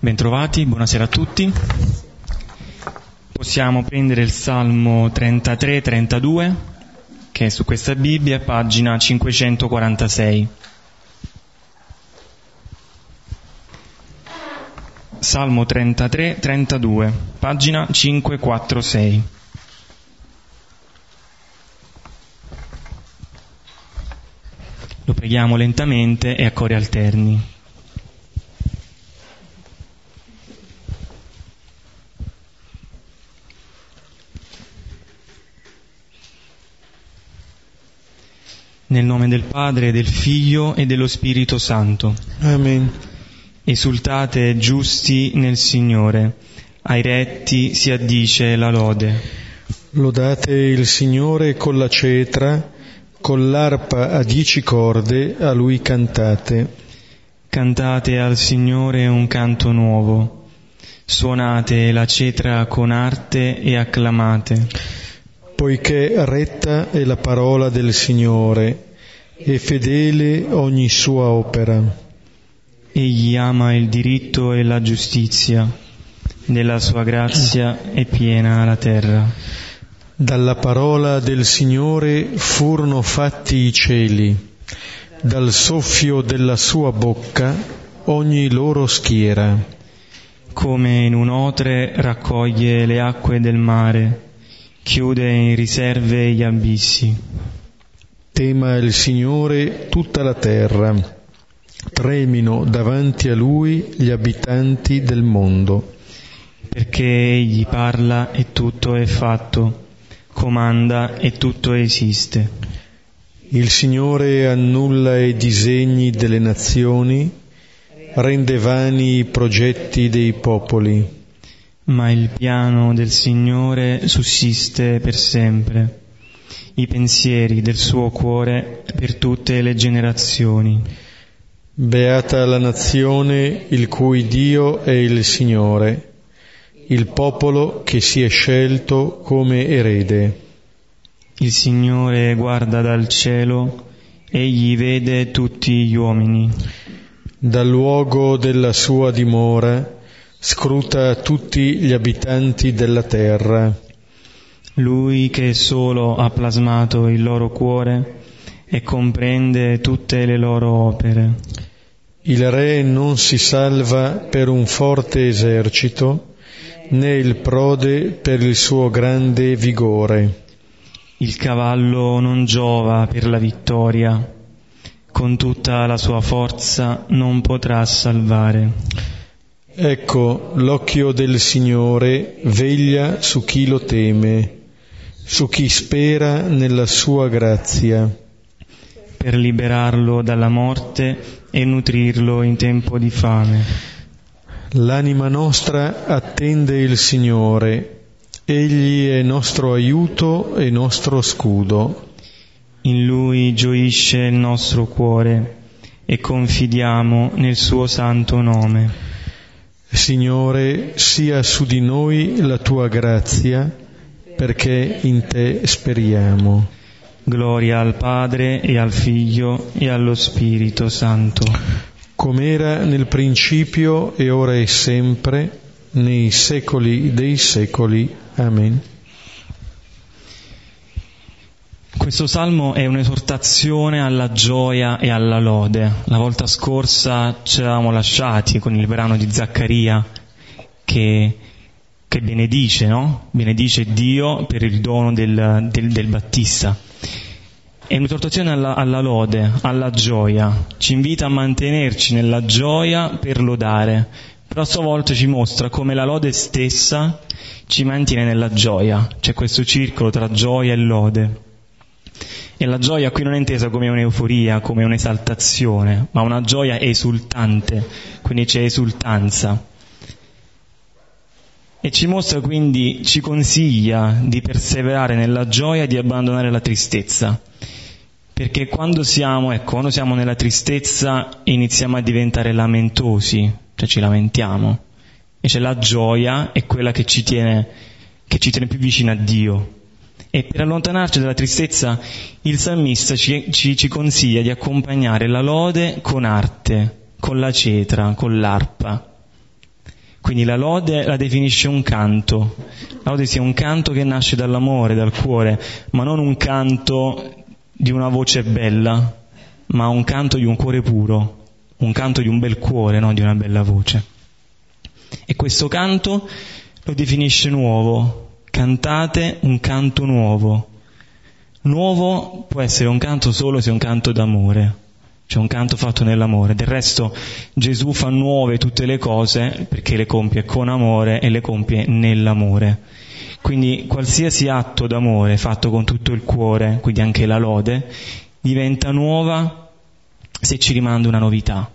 Bentrovati, buonasera a tutti. Possiamo prendere il Salmo 33-32, che è su questa Bibbia, pagina 546. Salmo 33-32, pagina 546. Lo preghiamo lentamente e a cori alterni. Nel nome del Padre, del Figlio e dello Spirito Santo. Amen. Esultate giusti nel Signore, ai retti si addice la lode. Lodate il Signore con la cetra, con l'arpa a 10 corde, a Lui cantate. Cantate al Signore un canto nuovo, suonate la cetra con arte e acclamate. Poiché retta è la parola del Signore, e fedele ogni sua opera. Egli ama il diritto e la giustizia, della sua grazia è piena la terra. Dalla parola del Signore furono fatti i cieli, dal soffio della sua bocca ogni loro schiera. Come in un otre raccoglie le acque del mare, chiude in riserve gli abissi. Tema il Signore tutta la terra, tremino davanti a Lui gli abitanti del mondo. Perché Egli parla e tutto è fatto, comanda e tutto esiste. Il Signore annulla i disegni delle nazioni, rende vani i progetti dei popoli. Ma il piano del Signore sussiste per sempre, i pensieri del suo cuore per tutte le generazioni. Beata la nazione il cui Dio è il Signore, il popolo che si è scelto come erede. Il Signore guarda dal cielo, egli vede tutti gli uomini. Dal luogo della sua dimora scruta tutti gli abitanti della terra. Lui che solo ha plasmato il loro cuore e comprende tutte le loro opere. Il re non si salva per un forte esercito, né il prode per il suo grande vigore. Il cavallo non giova per la vittoria, con tutta la sua forza non potrà salvare. Ecco, l'occhio del Signore veglia su chi lo teme, su chi spera nella sua grazia. Per liberarlo dalla morte e nutrirlo in tempo di fame. L'anima nostra attende il Signore, Egli è nostro aiuto e nostro scudo. In Lui gioisce il nostro cuore e confidiamo nel suo santo nome. Signore, sia su di noi la Tua grazia, perché in Te speriamo. Gloria al Padre e al Figlio e allo Spirito Santo. Com'era nel principio e ora e sempre, nei secoli dei secoli. Amen. Questo salmo è un'esortazione alla gioia e alla lode. La volta scorsa ci eravamo lasciati con il brano di Zaccaria che benedice, no? Benedice Dio per il dono del Battista. È un'esortazione alla lode, alla gioia. Ci invita a mantenerci nella gioia per lodare, però stavolta ci mostra come la lode stessa ci mantiene nella gioia. C'è questo circolo tra gioia e lode. E la gioia qui non è intesa come un'euforia, come un'esaltazione, ma una gioia esultante, quindi c'è esultanza. E ci mostra quindi, ci consiglia di perseverare nella gioia e di abbandonare la tristezza. Perché quando siamo nella tristezza iniziamo a diventare lamentosi, cioè ci lamentiamo. E c'è la gioia, è quella che ci tiene più vicino a Dio. E per allontanarci dalla tristezza il salmista ci consiglia di accompagnare la lode con arte, con la cetra, con l'arpa. Quindi la lode la definisce un canto. La lode sia un canto che nasce dall'amore, dal cuore, ma non un canto di una voce bella, ma un canto di un cuore puro, un canto di un bel cuore, non di una bella voce. E questo canto lo definisce nuovo. Cantate un canto nuovo. Nuovo può essere un canto solo se è un canto d'amore. C'è un canto fatto nell'amore. Del resto Gesù fa nuove tutte le cose perché le compie con amore e le compie nell'amore. Quindi qualsiasi atto d'amore fatto con tutto il cuore, quindi anche la lode, diventa nuova se ci rimanda una novità.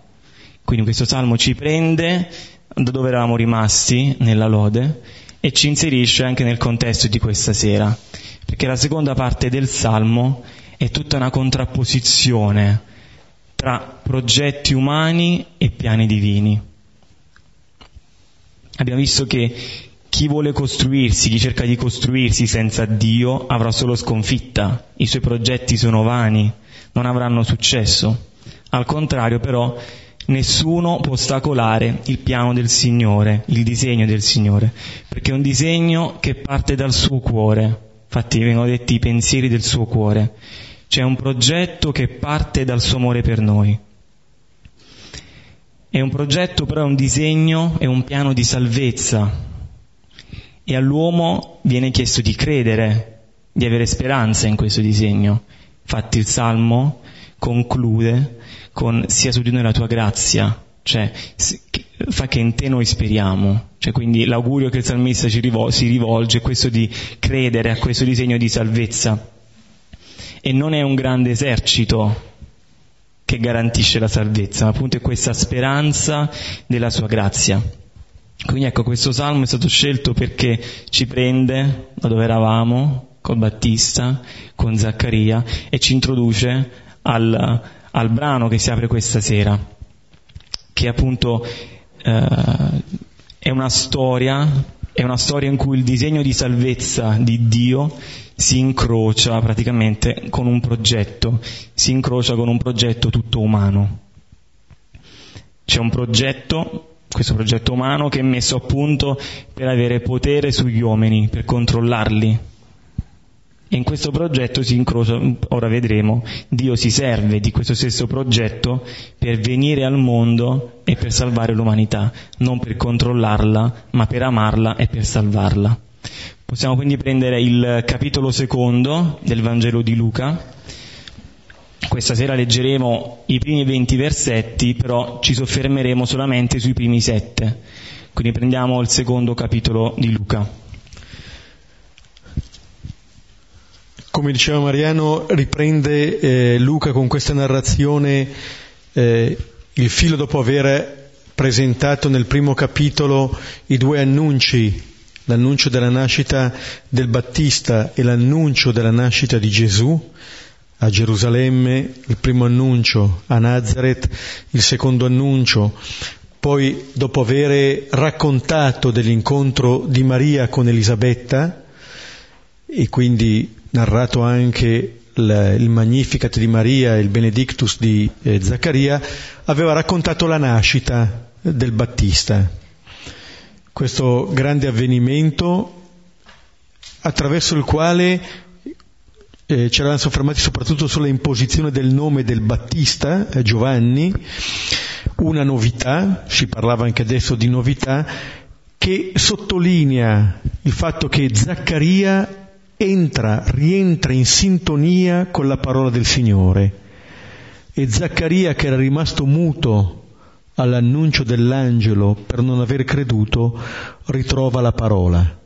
Quindi questo salmo ci prende da dove eravamo rimasti nella lode e ci inserisce anche nel contesto di questa sera, perché la seconda parte del salmo è tutta una contrapposizione tra progetti umani e piani divini. Abbiamo visto che chi vuole costruirsi, chi cerca di costruirsi senza Dio, avrà solo sconfitta. I suoi progetti sono vani, non avranno successo. Al contrario, però, nessuno può ostacolare il piano del Signore, il disegno del Signore, perché è un disegno che parte dal suo cuore. Infatti vengono detti i pensieri del suo cuore. C'è un progetto che parte dal suo amore per noi. È un progetto, però è un disegno, è un piano di salvezza. E all'uomo viene chiesto di credere, di avere speranza in questo disegno. Infatti il Salmo conclude con «Sia su di noi la tua grazia», cioè fa che in te noi speriamo. Cioè, quindi l'augurio che il salmista si rivolge è questo di credere a questo disegno di salvezza. E non è un grande esercito che garantisce la salvezza, ma appunto è questa speranza della sua grazia. Quindi ecco, questo salmo è stato scelto perché ci prende da dove eravamo, con Battista, con Zaccaria, e ci introduce al brano che si apre questa sera, che appunto è una storia in cui il disegno di salvezza di Dio si incrocia praticamente con un progetto, si incrocia con un progetto tutto umano. C'è un progetto, questo progetto umano, che è messo a punto per avere potere sugli uomini, per controllarli. E in questo progetto si incrocia, ora vedremo, Dio si serve di questo stesso progetto per venire al mondo e per salvare l'umanità, non per controllarla, ma per amarla e per salvarla. Possiamo quindi prendere il capitolo secondo del Vangelo di Luca. Questa sera leggeremo i primi 20 versetti, però ci soffermeremo solamente sui primi 7. Quindi prendiamo il secondo capitolo di Luca. Come diceva Mariano, riprende Luca con questa narrazione il filo dopo aver presentato nel primo capitolo i due annunci. L'annuncio della nascita del Battista e l'annuncio della nascita di Gesù a Gerusalemme, il primo annuncio, a Nazaret, il secondo annuncio. Poi, dopo aver raccontato dell'incontro di Maria con Elisabetta, e quindi narrato anche il Magnificat di Maria e il Benedictus di Zaccaria, aveva raccontato la nascita del Battista. Questo grande avvenimento attraverso il quale ci eravamo soffermati soprattutto sulla imposizione del nome del Battista, Giovanni, una novità, si parlava anche adesso di novità, che sottolinea il fatto che Zaccaria rientra in sintonia con la parola del Signore. E Zaccaria, che era rimasto muto all'annuncio dell'angelo per non aver creduto, ritrova la parola.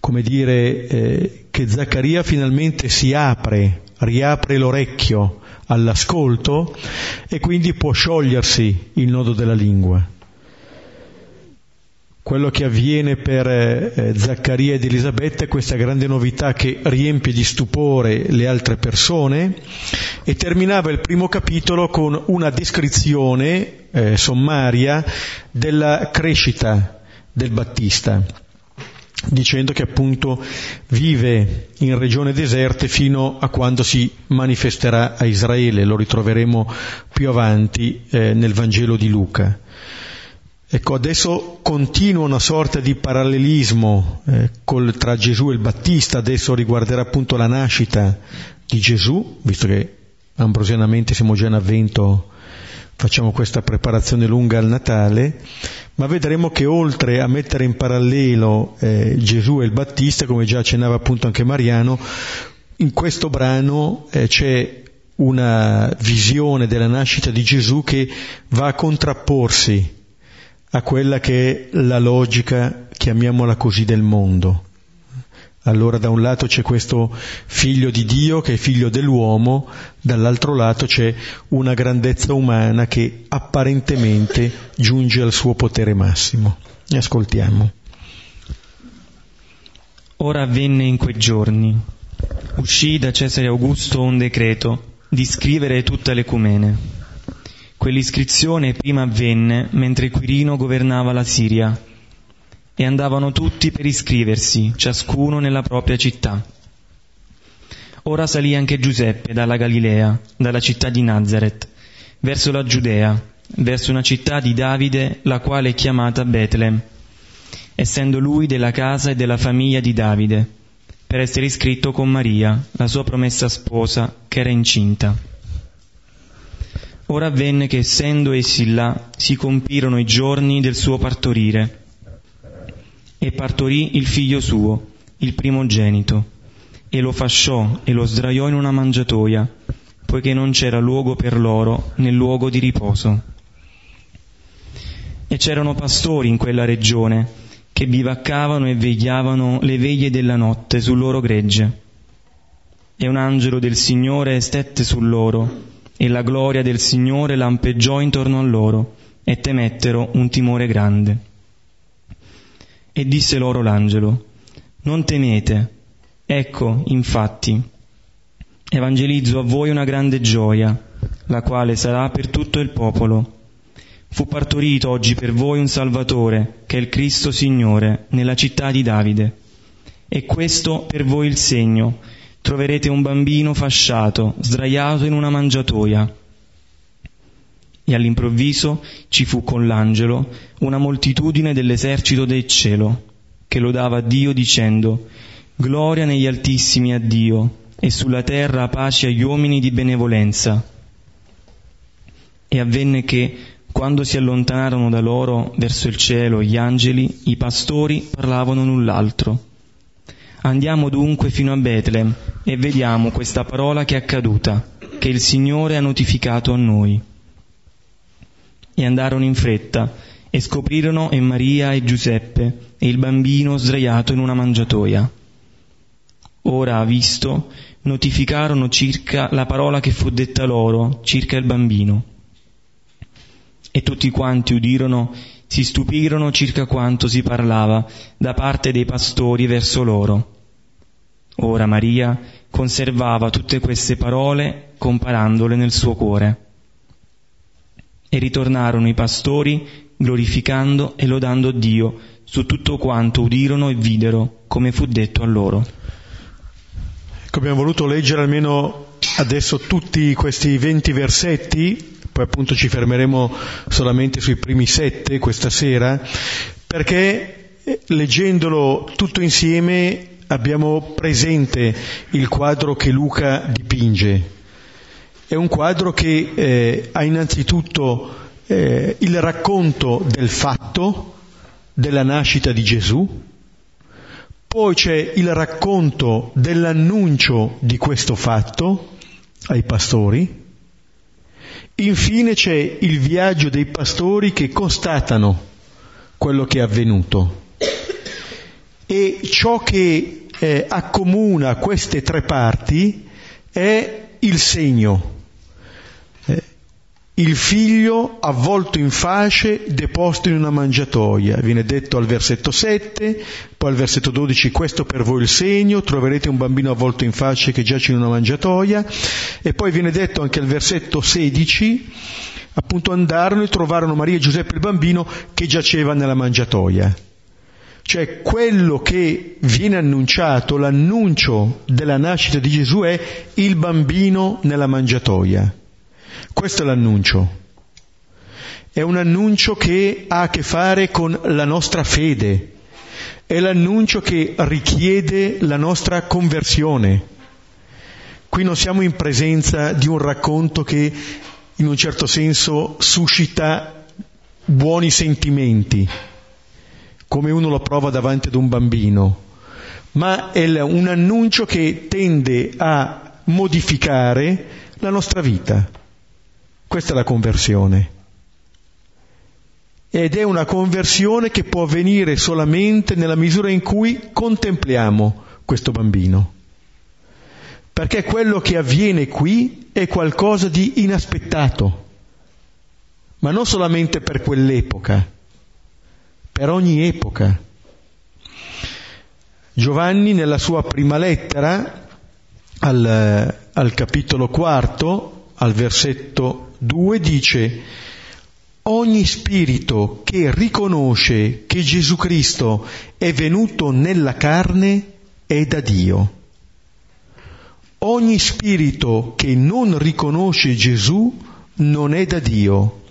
Come dire che Zaccaria finalmente si riapre l'orecchio all'ascolto e quindi può sciogliersi il nodo della lingua. Quello che avviene per Zaccaria ed Elisabetta è questa grande novità che riempie di stupore le altre persone, e terminava il primo capitolo con una descrizione sommaria della crescita del Battista, dicendo che appunto vive in regione deserte fino a quando si manifesterà a Israele. Lo ritroveremo più avanti nel Vangelo di Luca. Ecco, adesso continua una sorta di parallelismo tra Gesù e il Battista. Adesso riguarderà appunto la nascita di Gesù, visto che ambrosianamente siamo già in avvento, facciamo questa preparazione lunga al Natale, ma vedremo che oltre a mettere in parallelo Gesù e il Battista, come già accennava appunto anche Mariano, in questo brano c'è una visione della nascita di Gesù che va a contrapporsi a quella che è la logica, chiamiamola così, del mondo. Allora da un lato c'è questo figlio di Dio che è figlio dell'uomo, dall'altro lato c'è una grandezza umana che apparentemente giunge al suo potere massimo. Ascoltiamo. Ora avvenne in quei giorni, uscì da Cesare Augusto un decreto di scrivere tutta l'Ecumene. Quell'iscrizione prima avvenne mentre Quirino governava la Siria, e andavano tutti per iscriversi, ciascuno nella propria città. Ora salì anche Giuseppe dalla Galilea, dalla città di Nazaret, verso la Giudea, verso una città di Davide, la quale è chiamata Betlemme, essendo lui della casa e della famiglia di Davide, per essere iscritto con Maria, la sua promessa sposa, che era incinta. Ora avvenne che, essendo essi là, si compirono i giorni del suo partorire, e partorì il figlio suo, il primogenito, e lo fasciò e lo sdraiò in una mangiatoia, poiché non c'era luogo per loro nel luogo di riposo. E c'erano pastori in quella regione, che bivaccavano e vegliavano le veglie della notte sul loro gregge. E un angelo del Signore stette su loro, e la gloria del Signore lampeggiò intorno a loro, e temettero un timore grande. E disse loro l'angelo: non temete, ecco, infatti, evangelizzo a voi una grande gioia, la quale sarà per tutto il popolo. Fu partorito oggi per voi un Salvatore, che è il Cristo Signore, nella città di Davide. E questo per voi il segno: troverete un bambino fasciato, sdraiato in una mangiatoia. E all'improvviso ci fu con l'angelo una moltitudine dell'esercito del cielo, che lodava Dio dicendo: gloria negli altissimi a Dio, e sulla terra pace agli uomini di benevolenza. E avvenne che, quando si allontanarono da loro verso il cielo gli angeli, i pastori parlavano null'altro. Andiamo dunque fino a Betlemme e vediamo questa parola che è accaduta, che il Signore ha notificato a noi. E andarono in fretta e scoprirono e Maria e Giuseppe e il bambino sdraiato in una mangiatoia. Ora, visto, notificarono circa la parola che fu detta loro circa il bambino. E tutti quanti udirono, si stupirono circa quanto si parlava da parte dei pastori verso loro. Ora Maria conservava tutte queste parole, comparandole nel suo cuore. E ritornarono i pastori, glorificando e lodando Dio su tutto quanto udirono e videro, come fu detto a loro. Ecco, abbiamo voluto leggere almeno adesso tutti questi 20 versetti, poi appunto ci fermeremo solamente sui primi 7 questa sera, perché leggendolo tutto insieme abbiamo presente il quadro che Luca dipinge. È un quadro che ha innanzitutto il racconto del fatto della nascita di Gesù, poi c'è il racconto dell'annuncio di questo fatto ai pastori, infine c'è il viaggio dei pastori che constatano quello che è avvenuto. E ciò che accomuna queste tre parti è il segno. Il figlio avvolto in fasce, deposto in una mangiatoia. Viene detto al versetto 7, poi al versetto 12: questo per voi il segno, troverete un bambino avvolto in fasce che giace in una mangiatoia. E poi viene detto anche al versetto 16, appunto: andarono e trovarono Maria e Giuseppe il bambino che giaceva nella mangiatoia. Cioè, quello che viene annunciato, l'annuncio della nascita di Gesù, è il bambino nella mangiatoia. Questo è l'annuncio. è un annuncio che ha a che fare con la nostra fede, è l'annuncio che richiede la nostra conversione. Qui non siamo in presenza di un racconto che in un certo senso suscita buoni sentimenti, come uno lo prova davanti ad un bambino, ma è un annuncio che tende a modificare la nostra vita. Questa è la conversione. Ed è una conversione che può avvenire solamente nella misura in cui contempliamo questo bambino. Perché quello che avviene qui è qualcosa di inaspettato, ma non solamente per quell'epoca, per ogni epoca. Giovanni nella sua prima lettera, al capitolo 4, al versetto 2, dice: ogni spirito che riconosce che Gesù Cristo è venuto nella carne è da Dio. Ogni spirito che non riconosce Gesù non è da Dio.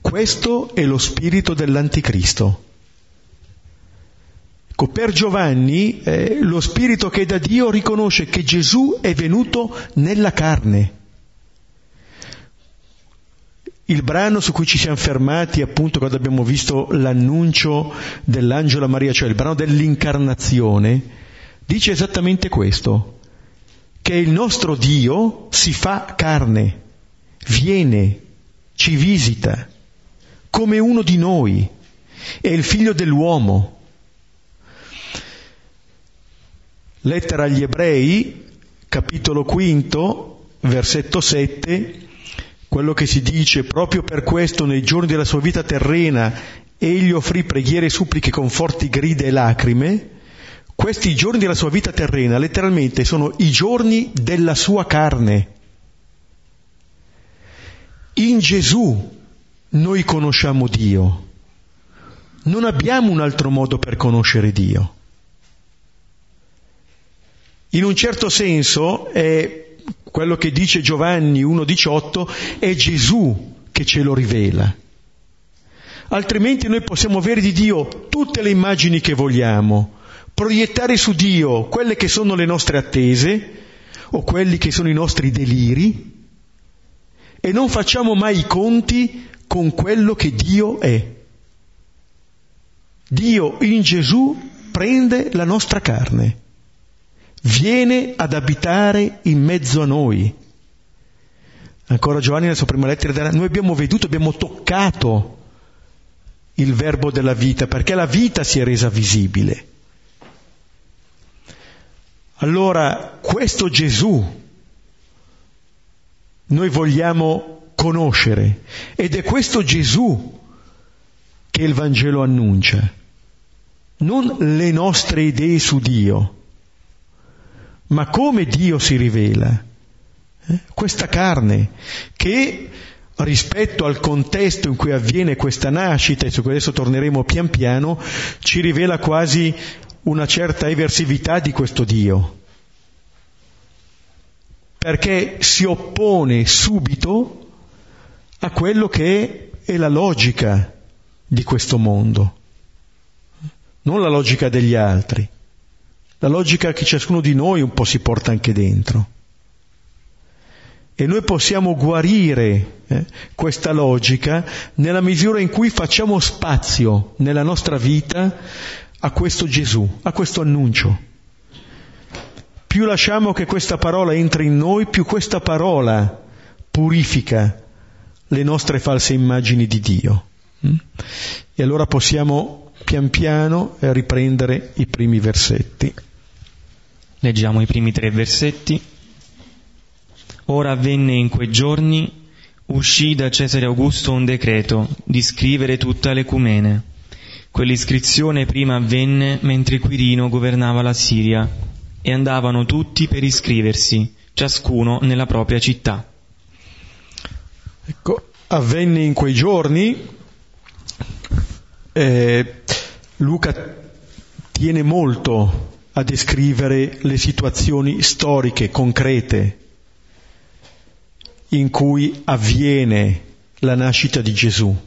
Questo è lo spirito dell'anticristo. Ecco, per Giovanni lo spirito che è da Dio riconosce che Gesù è venuto nella carne. Il brano su cui ci siamo fermati appunto quando abbiamo visto l'annuncio dell'angelo a Maria, cioè il brano dell'incarnazione, dice esattamente questo. Che il nostro Dio si fa carne, viene, ci visita, come uno di noi, è il figlio dell'uomo. Lettera agli Ebrei, capitolo 5, versetto 7, quello che si dice: proprio per questo nei giorni della sua vita terrena egli offrì preghiere e suppliche con forti grida e lacrime. Questi giorni della sua vita terrena letteralmente sono i giorni della sua carne. In Gesù noi conosciamo Dio. Non abbiamo un altro modo per conoscere Dio. In un certo senso è quello che dice Giovanni 1,18, è Gesù che ce lo rivela. Altrimenti noi possiamo avere di Dio tutte le immagini che vogliamo, proiettare su Dio quelle che sono le nostre attese o quelli che sono i nostri deliri, e non facciamo mai i conti con quello che Dio è. Dio in Gesù prende la nostra carne, viene ad abitare in mezzo a noi. Ancora Giovanni nella sua prima lettera: noi abbiamo veduto, abbiamo toccato il verbo della vita, perché la vita si è resa visibile. Allora, questo Gesù noi vogliamo conoscere, ed è questo Gesù che il Vangelo annuncia, non le nostre idee su Dio, ma come Dio si rivela. Questa carne che, rispetto al contesto in cui avviene questa nascita, e su cui adesso torneremo pian piano, ci rivela quasi una certa eversività di questo Dio, perché si oppone subito a quello che è la logica di questo mondo, non la logica degli altri, la logica che ciascuno di noi un po' si porta anche dentro. E noi possiamo guarire questa logica nella misura in cui facciamo spazio nella nostra vita a questo Gesù, a questo annuncio. Più lasciamo che questa parola entri in noi, più questa parola purifica le nostre false immagini di Dio. E allora possiamo pian piano riprendere i primi versetti. Leggiamo i primi 3 versetti. Ora avvenne in quei giorni, uscì da Cesare Augusto un decreto di scrivere tutta l'Ecumene. Quell'iscrizione prima avvenne mentre Quirino governava la Siria, e andavano tutti per iscriversi, ciascuno nella propria città. Ecco, avvenne in quei giorni. Luca tiene molto a descrivere le situazioni storiche, concrete, in cui avviene la nascita di Gesù.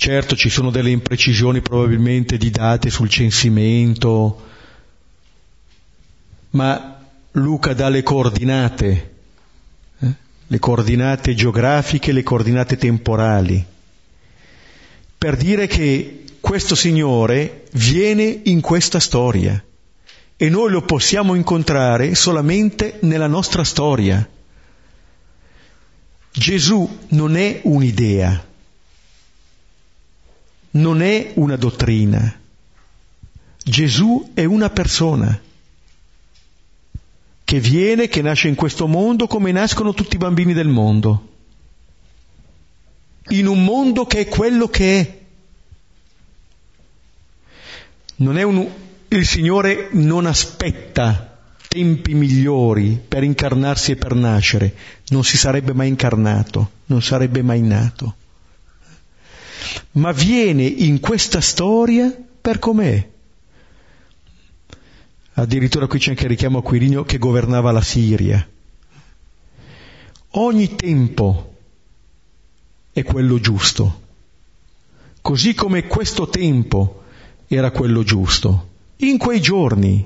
Certo, ci sono delle imprecisioni probabilmente di date sul censimento, ma Luca dà le coordinate geografiche, le coordinate temporali, per dire che questo Signore viene in questa storia e noi lo possiamo incontrare solamente nella nostra storia. Gesù non è un'idea, non è una dottrina. Gesù è una persona che viene, che nasce in questo mondo come nascono tutti i bambini del mondo, in un mondo che è quello che è. Il Signore non aspetta tempi migliori per incarnarsi e per nascere, non si sarebbe mai incarnato, non sarebbe mai nato, ma viene in questa storia per com'è. Addirittura qui c'è anche il richiamo a Quirino che governava la Siria. Ogni tempo è quello giusto, così come questo tempo era quello giusto. In quei giorni,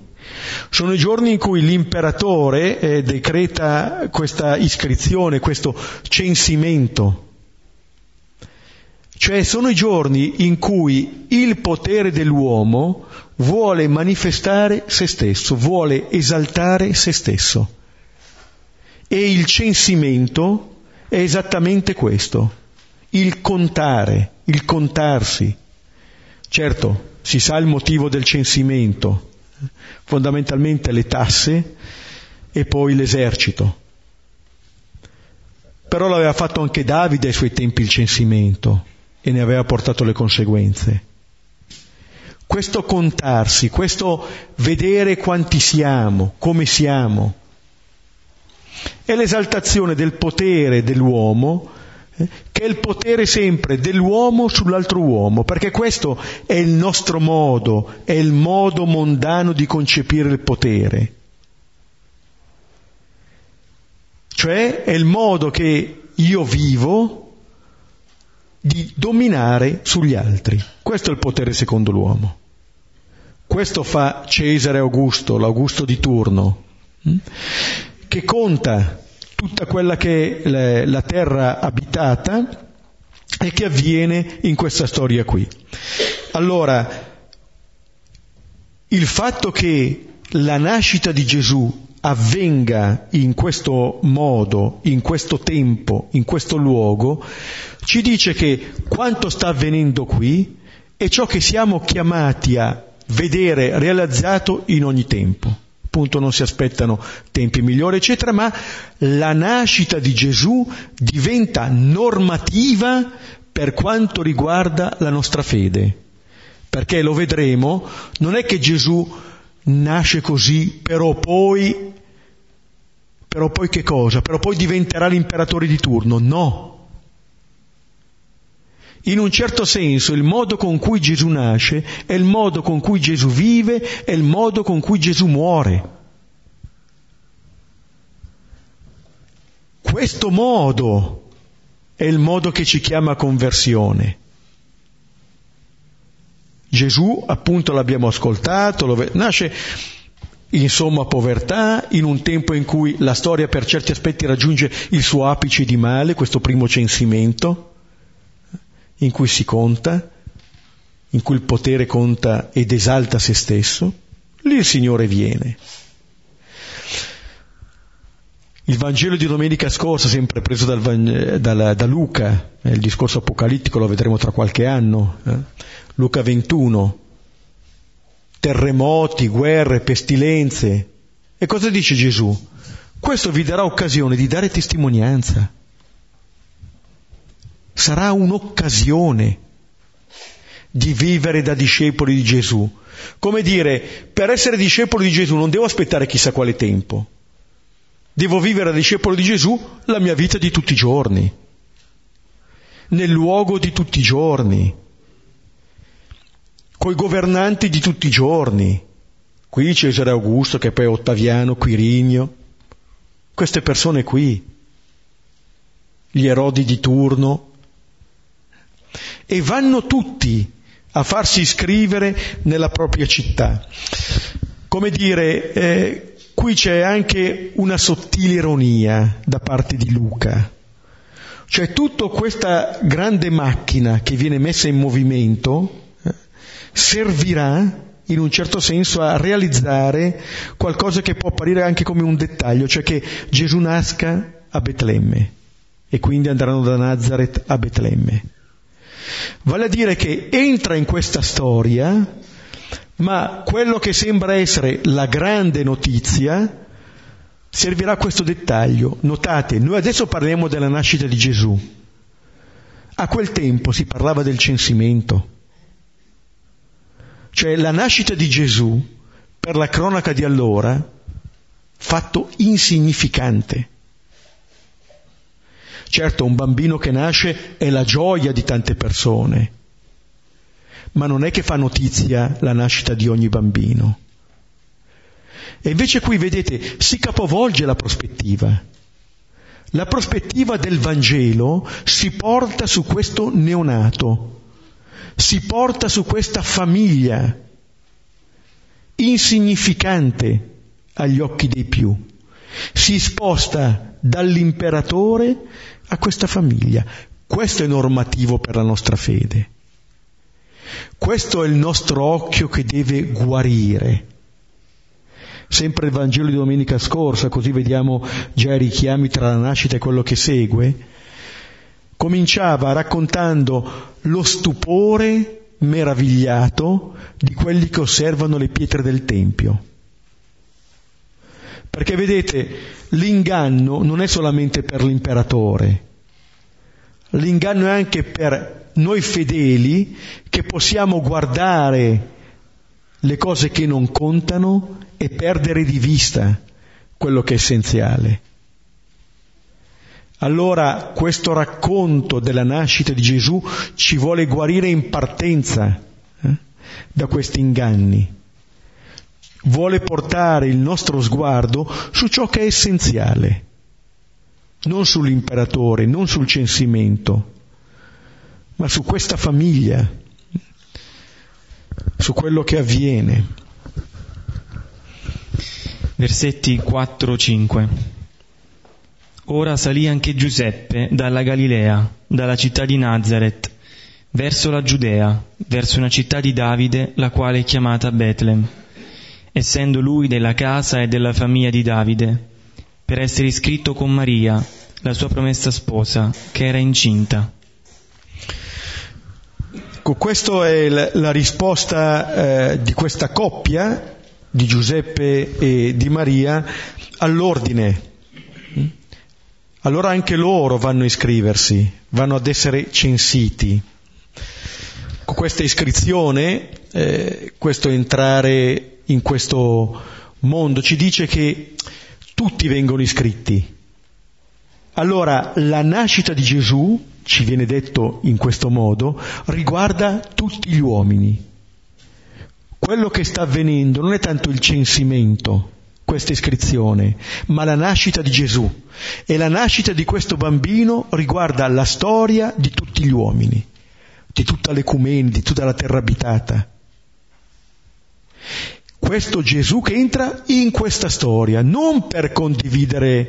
sono i giorni in cui l'imperatore decreta questa iscrizione, questo censimento. Cioè sono i giorni in cui il potere dell'uomo vuole manifestare se stesso, vuole esaltare se stesso. E il censimento è esattamente questo, il contare, il contarsi. Certo, si sa il motivo del censimento, fondamentalmente le tasse e poi l'esercito. Però l'aveva fatto anche Davide ai suoi tempi il censimento, e ne aveva portato le conseguenze. Questo contarsi, questo vedere quanti siamo, come siamo, è l'esaltazione del potere dell'uomo, che è il potere sempre dell'uomo sull'altro uomo, perché questo è il nostro modo, è il modo mondano di concepire il potere. Cioè è il modo che io vivo di dominare sugli altri. Questo è il potere secondo l'uomo. Questo fa Cesare Augusto, l'Augusto di turno, che conta tutta quella che è la terra abitata e che avviene in questa storia qui. Allora, il fatto che la nascita di Gesù avvenga in questo modo, in questo tempo, in questo luogo, ci dice che quanto sta avvenendo qui è ciò che siamo chiamati a vedere realizzato in ogni tempo. Appunto, non si aspettano tempi migliori, eccetera, ma la nascita di Gesù diventa normativa per quanto riguarda la nostra fede. Perché lo vedremo, non è che Gesù nasce così, però poi che cosa? Però poi diventerà l'imperatore di turno? No. In un certo senso il modo con cui Gesù nasce è il modo con cui Gesù vive, è il modo con cui Gesù muore. Questo modo è il modo che ci chiama conversione. Gesù, appunto, l'abbiamo ascoltato, nasce in somma povertà, in un tempo in cui la storia per certi aspetti raggiunge il suo apice di male, questo primo censimento, in cui si conta, in cui il potere conta ed esalta se stesso. Lì il Signore viene. Il Vangelo di domenica scorsa, sempre preso da Luca, il discorso apocalittico lo vedremo tra qualche anno, Luca 21, terremoti, guerre, pestilenze. E cosa dice Gesù? Questo vi darà occasione di dare testimonianza. Sarà un'occasione di vivere da discepoli di Gesù. Come dire, per essere discepolo di Gesù non devo aspettare chissà quale tempo. Devo vivere da discepolo di Gesù la mia vita di tutti i giorni, nel luogo di tutti i giorni, coi governanti di tutti i giorni. Qui Cesare Augusto, che poi Ottaviano, Quirinio, queste persone qui, gli erodi di turno. e vanno tutti a farsi iscrivere nella propria città. Come dire, qui c'è anche una sottile ironia da parte di Luca. Cioè tutta questa grande macchina che viene messa in movimento servirà in un certo senso a realizzare qualcosa che può apparire anche come un dettaglio, cioè che Gesù nasca a Betlemme e quindi andranno da Nazaret a Betlemme. Vale a dire che entra in questa storia, ma quello che sembra essere la grande notizia servirà a questo dettaglio. Notate, noi adesso parliamo della nascita di Gesù. A quel tempo si parlava del censimento. Cioè la nascita di Gesù, per la cronaca di allora, fatto insignificante. Certo, un bambino che nasce è la gioia di tante persone, ma non è che fa notizia la nascita di ogni bambino. E invece qui, vedete, si capovolge la prospettiva. La prospettiva del Vangelo si porta su questo neonato, si porta su questa famiglia insignificante agli occhi dei più, si sposta dall'imperatore a questa famiglia. Questo è normativo per la nostra fede, questo è il nostro occhio che deve guarire. Sempre il Vangelo di domenica scorsa, così vediamo già i richiami tra la nascita e quello che segue, cominciava raccontando lo stupore meravigliato di quelli che osservano le pietre del Tempio. Perché vedete, l'inganno non è solamente per l'imperatore, l'inganno è anche per noi fedeli che possiamo guardare le cose che non contano e perdere di vista quello che è essenziale. Allora questo racconto della nascita di Gesù ci vuole guarire in partenza da questi inganni. Vuole portare il nostro sguardo su ciò che è essenziale, non sull'imperatore, non sul censimento, ma su questa famiglia, su quello che avviene. Versetti 4-5. Ora salì anche Giuseppe dalla Galilea, dalla città di Nazaret, verso la Giudea, verso una città di Davide, la quale è chiamata Betlemme, essendo lui della casa e della famiglia di Davide, per essere iscritto con Maria, la sua promessa sposa, che era incinta. Ecco, questa è la risposta di questa coppia, di Giuseppe e di Maria, all'ordine. Allora anche loro vanno a iscriversi, vanno ad essere censiti. Con questa iscrizione, questo entrare in questo mondo ci dice che tutti vengono iscritti. Allora la nascita di Gesù, ci viene detto in questo modo, riguarda tutti gli uomini. Quello che sta avvenendo non è tanto il censimento, questa iscrizione, ma la nascita di Gesù, e la nascita di questo bambino riguarda la storia di tutti gli uomini, di tutta l'Ecumene, di tutta la terra abitata. Questo Gesù che entra in questa storia non per condividere,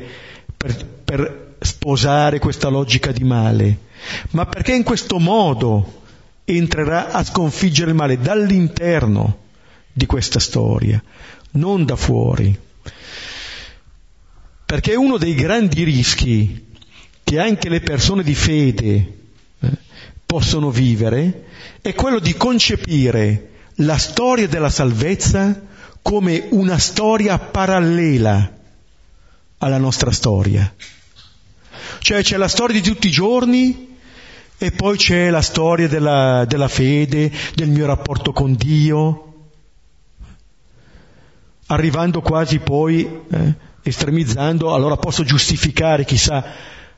per sposare questa logica di male, ma perché in questo modo entrerà a sconfiggere il male dall'interno di questa storia, non da fuori. Perché uno dei grandi rischi che anche le persone di fede possono vivere è quello di concepire la storia della salvezza come una storia parallela alla nostra storia. Cioè c'è la storia di tutti i giorni e poi c'è la storia della fede, del mio rapporto con Dio, arrivando quasi poi, estremizzando, allora posso giustificare chissà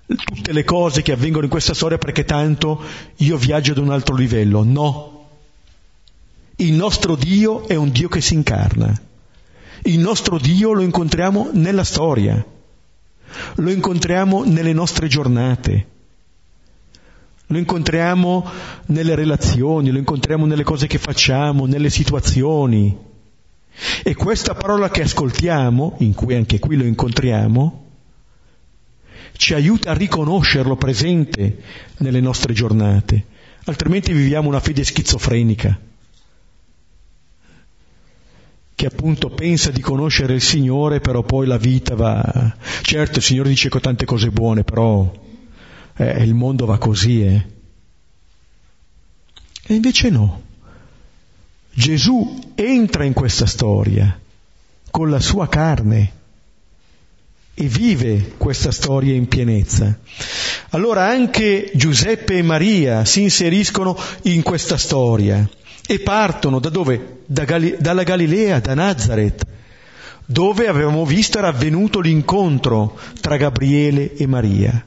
tutte le cose che avvengono in questa storia perché tanto io viaggio ad un altro livello. No, il nostro Dio è un Dio che si incarna, il nostro Dio lo incontriamo nella storia, lo incontriamo nelle nostre giornate, Lo incontriamo nelle relazioni, lo incontriamo nelle cose che facciamo, nelle situazioni. E questa parola che ascoltiamo, in cui anche qui lo incontriamo, ci aiuta a riconoscerlo presente nelle nostre giornate, altrimenti viviamo una fede schizofrenica, che appunto pensa di conoscere il Signore, però poi la vita va... Certo, il Signore dice tante cose buone, però il mondo va così, E invece no. Gesù entra in questa storia con la sua carne e vive questa storia in pienezza. Allora anche Giuseppe e Maria si inseriscono in questa storia e partono da dove? Dalla Galilea, da Nazaret, dove avevamo visto era avvenuto l'incontro tra Gabriele e Maria.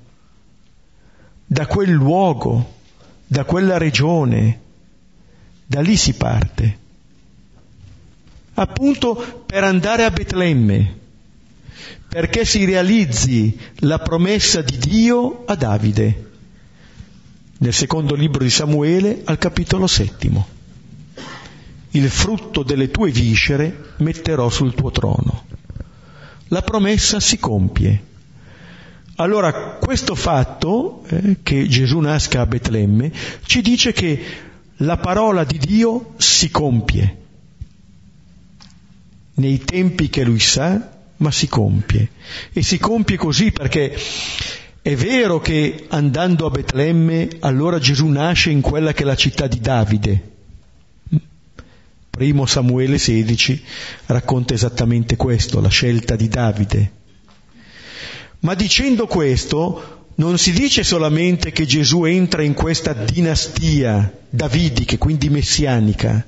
Da quel luogo, da quella regione, da lì si parte, appunto per andare a Betlemme, perché si realizzi la promessa di Dio a Davide, nel secondo libro di Samuele, al capitolo 7. Il frutto delle tue viscere metterò sul tuo trono. La promessa si compie. Allora, questo fatto, che Gesù nasca a Betlemme, ci dice che la parola di Dio si compie, nei tempi che Lui sa, ma si compie. E si compie così perché è vero che andando a Betlemme allora Gesù nasce in quella che è la città di Davide. Primo Samuele 16 racconta esattamente questo, la scelta di Davide. Ma dicendo questo non si dice solamente che Gesù entra in questa dinastia davidica, quindi messianica,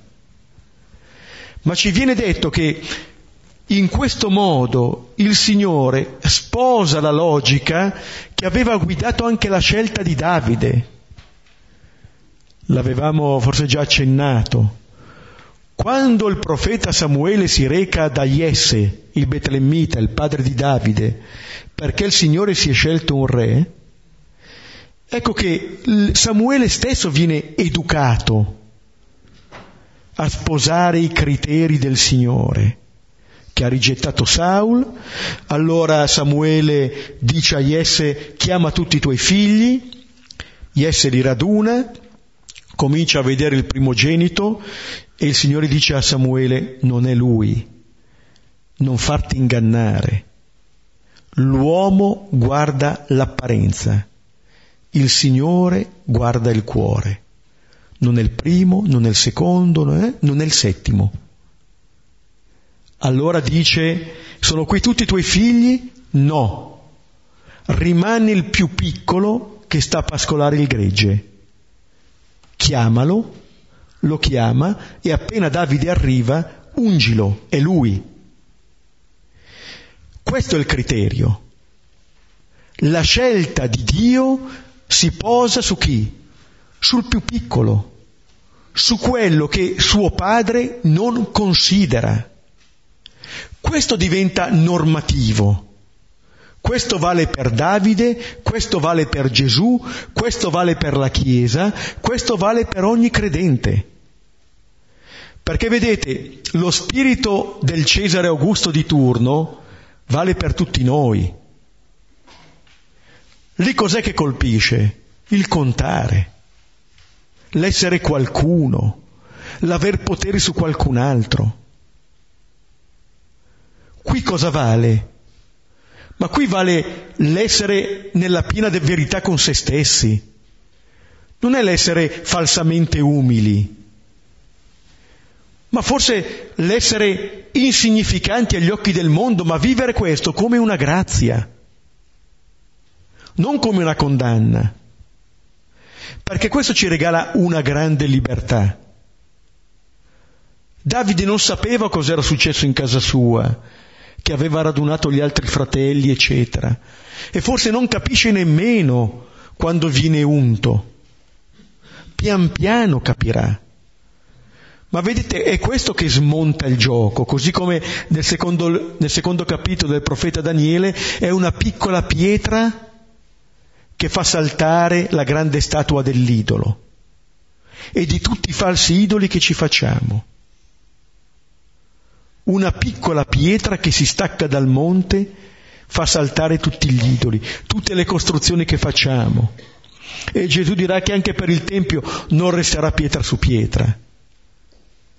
ma ci viene detto che in questo modo il Signore sposa la logica che aveva guidato anche la scelta di Davide. L'avevamo forse già accennato. Quando il profeta Samuele si reca da Jesse, il betlemmita, il padre di Davide, perché il Signore si è scelto un re, ecco che Samuele stesso viene educato a sposare i criteri del Signore, che ha rigettato Saul. Allora Samuele dice a Jesse: chiama tutti i tuoi figli. Jesse li raduna, comincia a vedere il primogenito e il Signore dice a Samuele: non è lui, non farti ingannare. L'uomo guarda l'apparenza, il Signore guarda il cuore. Non è il primo, non è il secondo, non è il settimo. Allora dice: sono qui tutti i tuoi figli? No, rimane il più piccolo che sta a pascolare il gregge. Chiamalo, lo chiama e appena Davide arriva, ungilo, è lui. Questo è il criterio. La scelta di Dio si posa su chi? Sul più piccolo, su quello che suo padre non considera. Questo diventa normativo. Questo vale per Davide, questo vale per Gesù, questo vale per la Chiesa, questo vale per ogni credente. Perché vedete, lo spirito del Cesare Augusto di turno vale per tutti noi. Lì cos'è che colpisce? Il contare, l'essere qualcuno, l'aver potere su qualcun altro. Qui cosa vale? Ma qui vale l'essere nella piena verità con se stessi. Non è l'essere falsamente umili, ma forse l'essere insignificanti agli occhi del mondo, ma vivere questo come una grazia, non come una condanna. Perché questo ci regala una grande libertà. Davide non sapeva cos'era successo in casa sua, che aveva radunato gli altri fratelli, eccetera. E forse non capisce nemmeno quando viene unto. Pian piano capirà. Ma vedete, è questo che smonta il gioco, così come nel secondo capitolo del profeta Daniele è una piccola pietra che fa saltare la grande statua dell'idolo e di tutti i falsi idoli che ci facciamo. Una piccola pietra che si stacca dal monte fa saltare tutti gli idoli, tutte le costruzioni che facciamo. E Gesù dirà che anche per il Tempio non resterà pietra su pietra.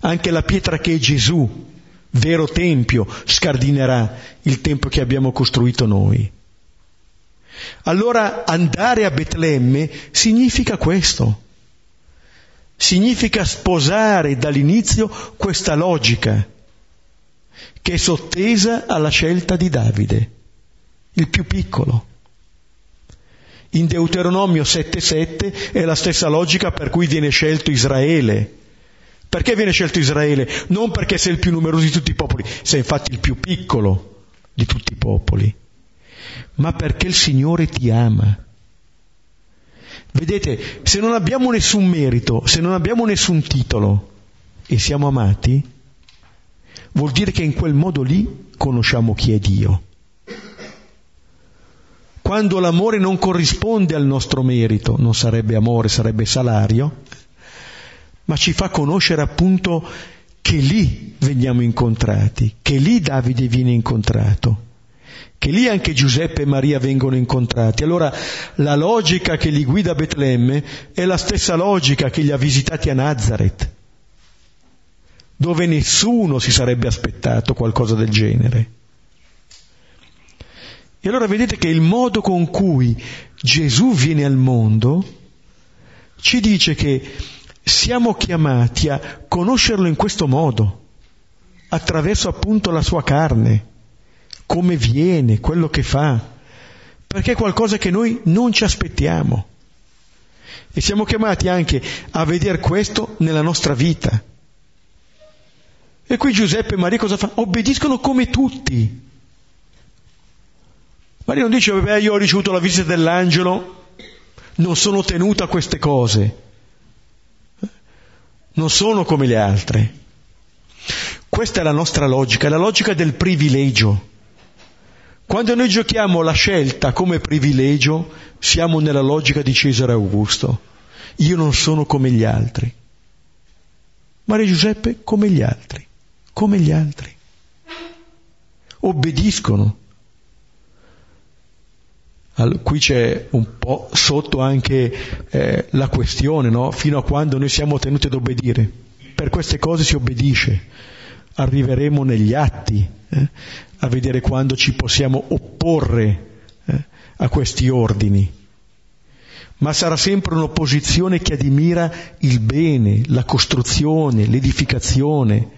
Anche la pietra che è Gesù, vero Tempio, scardinerà il Tempio che abbiamo costruito noi. Allora andare a Betlemme significa questo. Significa sposare dall'inizio questa logica che è sottesa alla scelta di Davide, il più piccolo. In Deuteronomio 7,7 è la stessa logica per cui viene scelto Israele. Perché viene scelto Israele? Non perché sei il più numeroso di tutti i popoli, sei infatti il più piccolo di tutti i popoli, ma perché il Signore ti ama. Vedete, se non abbiamo nessun merito, se non abbiamo nessun titolo e siamo amati, vuol dire che in quel modo lì conosciamo chi è Dio. Quando l'amore non corrisponde al nostro merito, non sarebbe amore, sarebbe salario, ma ci fa conoscere appunto che lì veniamo incontrati, che lì Davide viene incontrato, che lì anche Giuseppe e Maria vengono incontrati. Allora la logica che li guida a Betlemme è la stessa logica che li ha visitati a Nazaret, dove nessuno si sarebbe aspettato qualcosa del genere. E allora vedete che il modo con cui Gesù viene al mondo ci dice che siamo chiamati a conoscerlo in questo modo, attraverso appunto la sua carne, come viene, quello che fa, perché è qualcosa che noi non ci aspettiamo. E siamo chiamati anche a vedere questo nella nostra vita. E qui Giuseppe e Maria cosa fanno? Obbediscono come tutti. Maria non dice, beh, io ho ricevuto la visita dell'angelo, non sono tenuta a queste cose, non sono come le altre. Questa è la nostra logica, è la logica del privilegio. Quando noi giochiamo la scelta come privilegio, siamo nella logica di Cesare Augusto. Io non sono come gli altri. Maria e Giuseppe come gli altri, come gli altri. Obbediscono. Qui c'è un po' sotto anche la questione, no? Fino a quando noi siamo tenuti ad obbedire. Per queste cose si obbedisce. Arriveremo negli atti a vedere quando ci possiamo opporre a questi ordini. Ma sarà sempre un'opposizione che admira il bene, la costruzione, l'edificazione.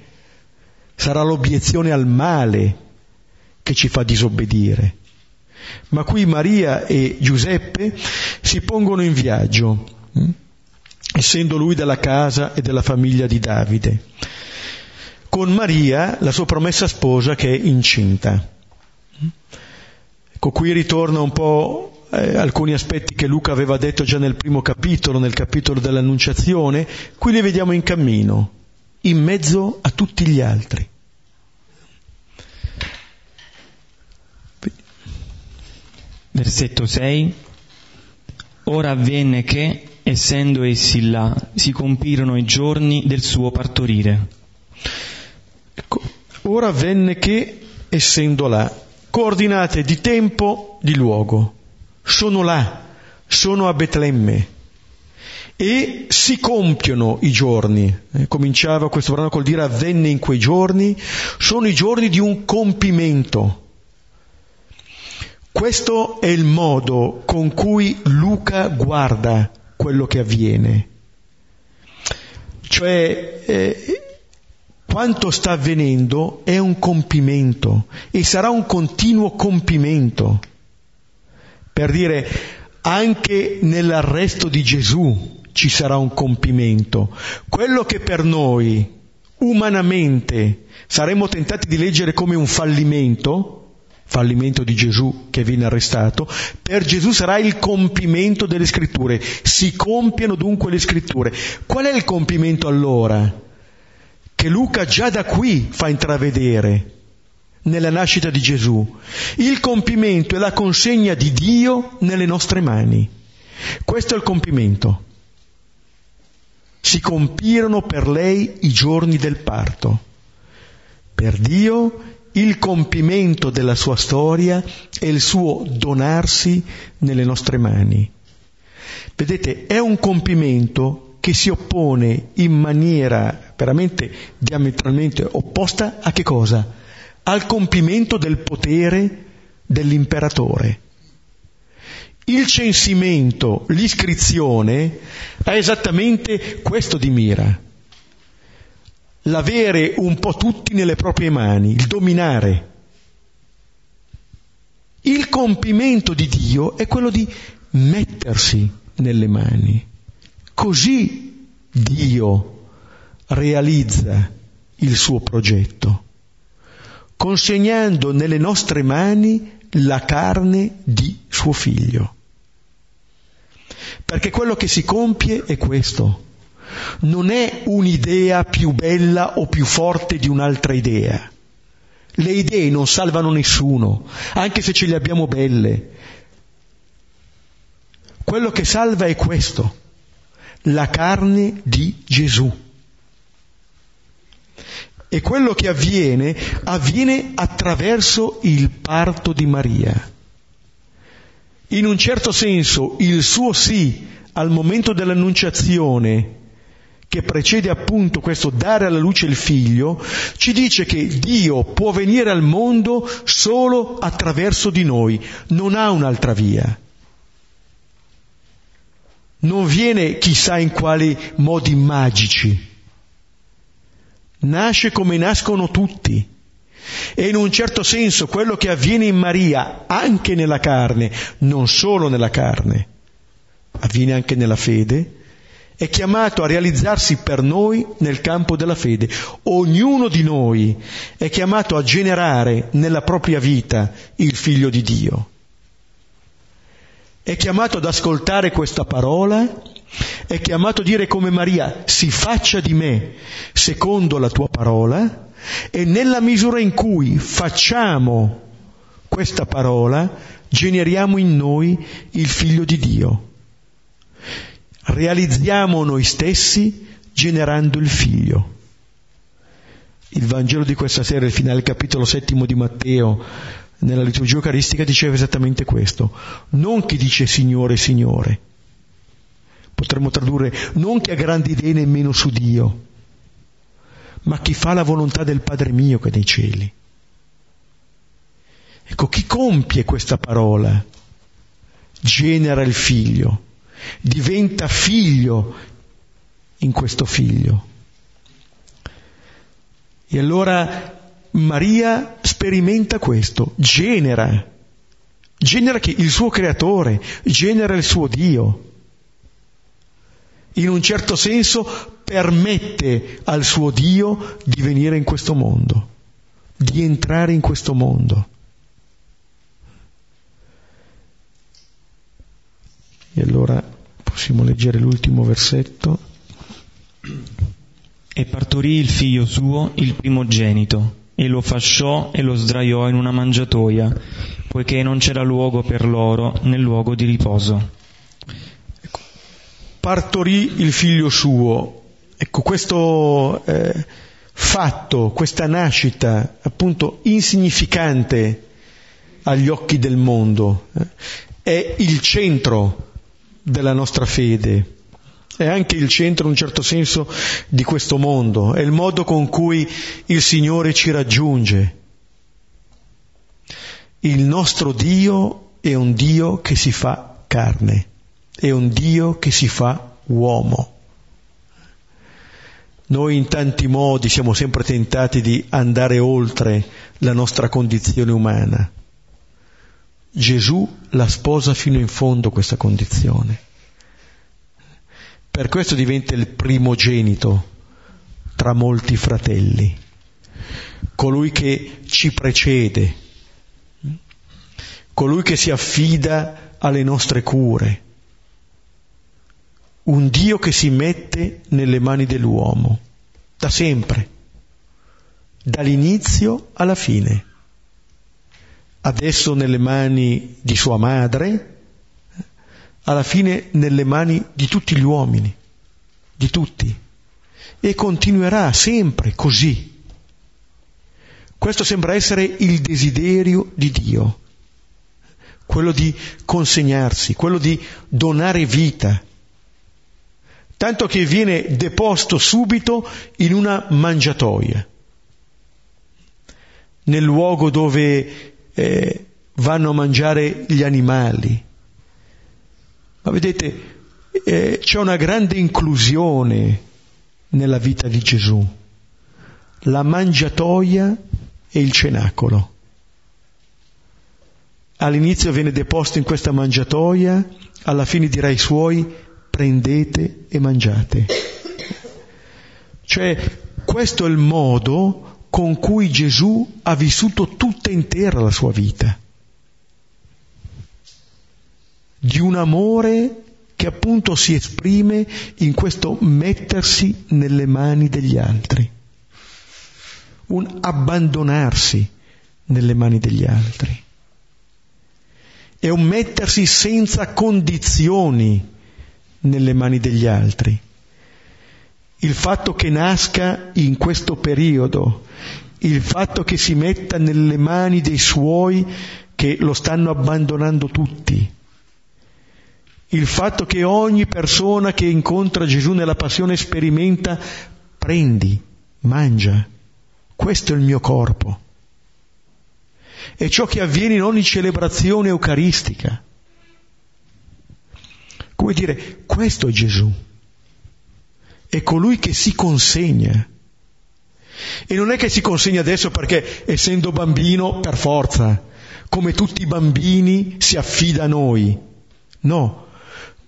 Sarà l'obiezione al male che ci fa disobbedire. Ma qui Maria e Giuseppe si pongono in viaggio, essendo lui della casa e della famiglia di Davide, con Maria, la sua promessa sposa, che è incinta. Ecco, qui ritorna un po' alcuni aspetti che Luca aveva detto già nel primo capitolo, nel capitolo dell'Annunciazione. Qui li vediamo in cammino, in mezzo a tutti gli altri. Versetto 6. Ora avvenne che, essendo essi là, si compirono i giorni del suo partorire. Ecco, ora avvenne che, essendo là, coordinate di tempo, di luogo. Sono là, sono a Betlemme. E si compiono i giorni. Cominciava questo brano col dire avvenne in quei giorni. Sono i giorni di un compimento. Questo è il modo con cui Luca guarda quello che avviene. Cioè, quanto sta avvenendo è un compimento e sarà un continuo compimento. Per dire, anche nell'arresto di Gesù ci sarà un compimento. Quello che per noi, umanamente, saremmo tentati di leggere come un fallimento di Gesù che viene arrestato, per Gesù sarà il compimento delle scritture. Si compiono dunque le scritture. Qual è il compimento allora? Che Luca già da qui fa intravedere, nella nascita di Gesù, il compimento e la consegna di Dio nelle nostre mani. Questo è il compimento. Si compirono per lei i giorni del parto. Per Dio il compimento della sua storia è il suo donarsi nelle nostre mani. Vedete, è un compimento che si oppone in maniera veramente diametralmente opposta a che cosa? Al compimento del potere dell'imperatore. Il censimento, l'iscrizione, ha esattamente questo di mira. L'avere un po' tutti nelle proprie mani, il dominare. Il compimento di Dio è quello di mettersi nelle mani. Così Dio realizza il suo progetto, consegnando nelle nostre mani la carne di suo figlio. Perché quello che si compie è questo. Non è un'idea più bella o più forte di un'altra idea. Le idee non salvano nessuno, anche se ce le abbiamo belle. Quello che salva è questo, la carne di Gesù. E quello che avviene, avviene attraverso il parto di Maria. In un certo senso, il suo sì al momento dell'annunciazione, che precede appunto questo dare alla luce il figlio, ci dice che Dio può venire al mondo solo attraverso di noi, non ha un'altra via. Non viene chissà in quali modi magici. Nasce come nascono tutti, e in un certo senso quello che avviene in Maria, anche nella carne, non solo nella carne, avviene anche nella fede, è chiamato a realizzarsi per noi nel campo della fede. Ognuno di noi è chiamato a generare nella propria vita il Figlio di Dio. È chiamato ad ascoltare questa parola, è chiamato a dire come Maria: si faccia di me secondo la tua parola, e nella misura in cui facciamo questa parola generiamo in noi il Figlio di Dio. Realizziamo noi stessi generando il Figlio. Il Vangelo di questa sera, il finale capitolo 7 di Matteo, nella liturgia eucaristica diceva esattamente questo. Non chi dice Signore, Signore. Potremmo tradurre: non chi ha grandi idee nemmeno su Dio, ma chi fa la volontà del Padre mio che è nei cieli. Ecco, chi compie questa parola genera il figlio, diventa figlio in questo figlio. E allora Maria sperimenta questo, genera che il suo creatore, genera il suo Dio. In un certo senso permette al suo Dio di venire in questo mondo, di entrare in questo mondo. E allora possiamo leggere l'ultimo versetto. E partorì il figlio suo, il primogenito. E lo fasciò e lo sdraiò in una mangiatoia, poiché non c'era luogo per loro nel luogo di riposo. Ecco. Partorì il figlio suo. Ecco, questo fatto, questa nascita, appunto insignificante agli occhi del mondo, è il centro della nostra fede. È anche il centro, in un certo senso, di questo mondo. È il modo con cui il Signore ci raggiunge. Il nostro Dio è un Dio che si fa carne, è un Dio che si fa uomo. Noi in tanti modi siamo sempre tentati di andare oltre la nostra condizione umana. Gesù la sposa fino in fondo questa condizione. Per questo diventa il primogenito tra molti fratelli, colui che ci precede, colui che si affida alle nostre cure, un Dio che si mette nelle mani dell'uomo, da sempre, dall'inizio alla fine. adesso nelle mani di sua madre, alla fine nelle mani di tutti gli uomini, di tutti, e continuerà sempre così. Questo sembra essere il desiderio di Dio, quello di consegnarsi, quello di donare vita, tanto che viene deposto subito in una mangiatoia, nel luogo dove vanno a mangiare gli animali. Ma vedete, c'è una grande inclusione nella vita di Gesù, la mangiatoia e il cenacolo. All'inizio viene deposto in questa mangiatoia, alla fine dirà ai suoi: prendete e mangiate. Cioè, questo è il modo con cui Gesù ha vissuto tutta intera la sua vita, di un amore che appunto si esprime in questo mettersi nelle mani degli altri, un abbandonarsi nelle mani degli altri. È un mettersi senza condizioni nelle mani degli altri. Il fatto che nasca in questo periodo, il fatto che si metta nelle mani dei suoi che lo stanno abbandonando tutti, il fatto che ogni persona che incontra Gesù nella passione sperimenta: prendi, mangia, questo è il mio corpo. È ciò che avviene in ogni celebrazione eucaristica. Come dire, questo è Gesù, è colui che si consegna. E non è che si consegna adesso perché, essendo bambino, per forza, come tutti i bambini, si affida a noi. No,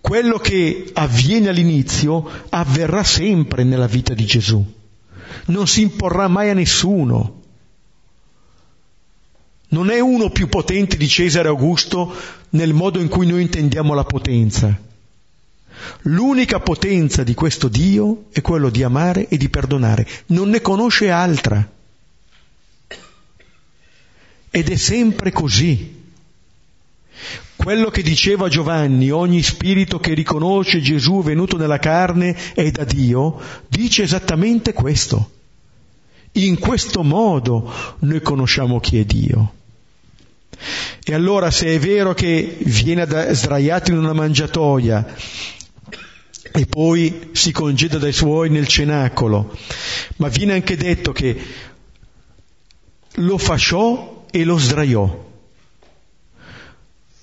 quello che avviene all'inizio avverrà sempre nella vita di Gesù. Non si imporrà mai a nessuno. Non è uno più potente di Cesare Augusto nel modo in cui noi intendiamo la potenza. L'unica potenza di questo Dio è quello di amare e di perdonare. Non ne conosce altra. Ed è sempre così. Quello che diceva Giovanni: ogni spirito che riconosce Gesù venuto nella carne è da Dio, dice esattamente questo. In questo modo noi conosciamo chi è Dio. E allora, se è vero che viene sdraiato in una mangiatoia e poi si congeda dai suoi nel cenacolo, ma viene anche detto che lo fasciò e lo sdraiò.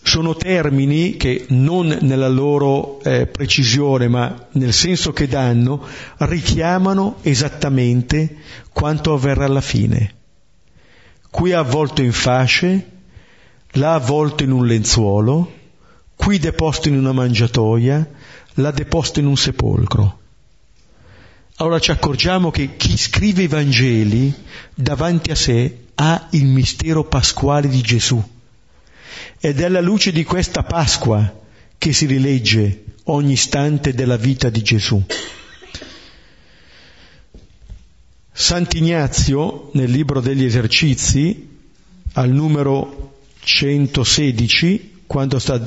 Sono termini che, non nella loro precisione, ma nel senso che danno, richiamano esattamente quanto avverrà alla fine. Qui avvolto in fasce, là avvolto in un lenzuolo, qui deposto in una mangiatoia, là deposto in un sepolcro. Allora ci accorgiamo che chi scrive i Vangeli davanti a sé ha il mistero pasquale di Gesù. Ed è alla luce di questa Pasqua che si rilegge ogni istante della vita di Gesù. Sant'Ignazio, nel libro degli esercizi, al numero 116, quando sta